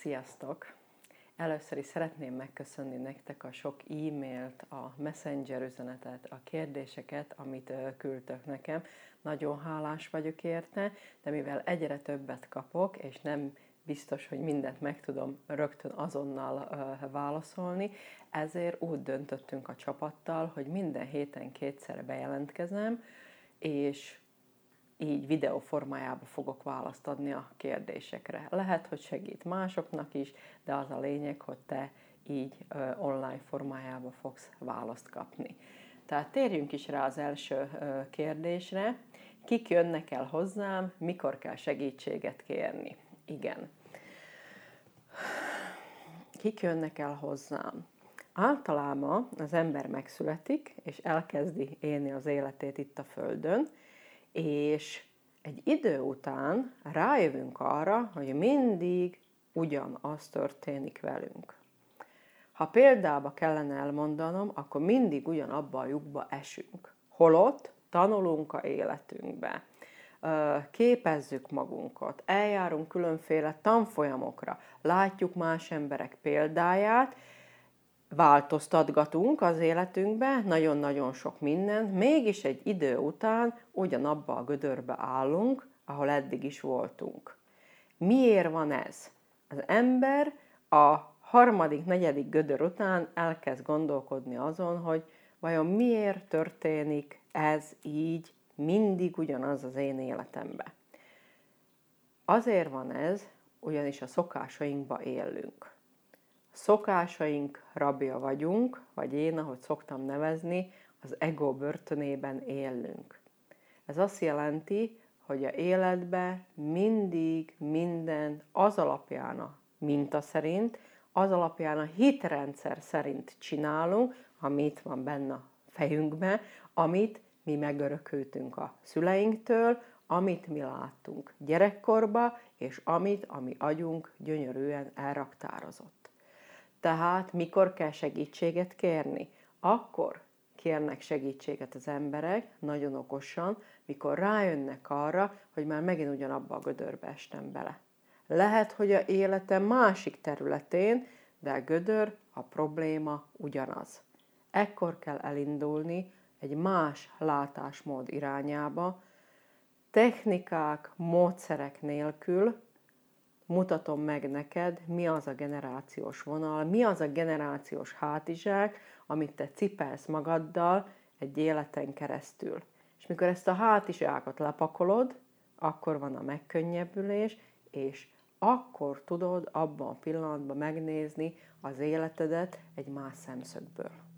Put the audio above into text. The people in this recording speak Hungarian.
Sziasztok! Először is szeretném megköszönni nektek a sok e-mailt, a messenger üzenetet, a kérdéseket, amit küldtök nekem. Nagyon hálás vagyok érte, de mivel egyre többet kapok, és nem biztos, hogy mindent meg tudom rögtön azonnal válaszolni, ezért úgy döntöttünk a csapattal, hogy minden héten kétszer bejelentkezem, és így videó formájában fogok választ adni a kérdésekre. Lehet, hogy segít másoknak is, de az a lényeg, hogy te így online formájában fogsz választ kapni. Tehát térjünk is rá az első kérdésre. Kik jönnek el hozzám, mikor kell segítséget kérni? Igen. Kik jönnek el hozzám? Általában az ember megszületik, és elkezdi élni az életét itt a Földön, és egy idő után rájövünk arra, hogy mindig ugyanaz történik velünk. Ha példába kellene elmondanom, akkor mindig ugyanabba a lyukba esünk. Holott tanulunk a életünkbe, képezzük magunkat, eljárunk különféle tanfolyamokra, látjuk más emberek példáját, változtatgatunk az életünkbe, nagyon-nagyon sok mindent, mégis egy idő után ugyanabba a gödörbe állunk, ahol eddig is voltunk. Miért van ez? Az ember a harmadik, negyedik gödör után elkezd gondolkodni azon, hogy vajon miért történik ez így, mindig ugyanaz az én életemben. Azért van ez, ugyanis a szokásainkba élünk. Szokásaink rabja vagyunk, vagy én, ahogy szoktam nevezni, az ego börtönében élünk. Ez azt jelenti, hogy a életben mindig minden az alapján a minta szerint, az alapján a hitrendszer szerint csinálunk, amit van benne a fejünkben, amit mi megörökültünk a szüleinktől, amit mi láttunk gyerekkorban, és amit a mi agyunk gyönyörűen elraktározott. Tehát mikor kell segítséget kérni? Akkor kérnek segítséget az emberek, nagyon okosan, mikor rájönnek arra, hogy már megint ugyanabba a gödörbe estem bele. Lehet, hogy a életem másik területén, de a gödör, a probléma ugyanaz. Ekkor kell elindulni egy más látásmód irányába, technikák, módszerek nélkül, mutatom meg neked, mi az a generációs vonal, mi az a generációs hátizsák, amit te cipelsz magaddal egy életen keresztül. És mikor ezt a hátizsákot lepakolod, akkor van a megkönnyebbülés, és akkor tudod abban a pillanatban megnézni az életedet egy más szemszögből.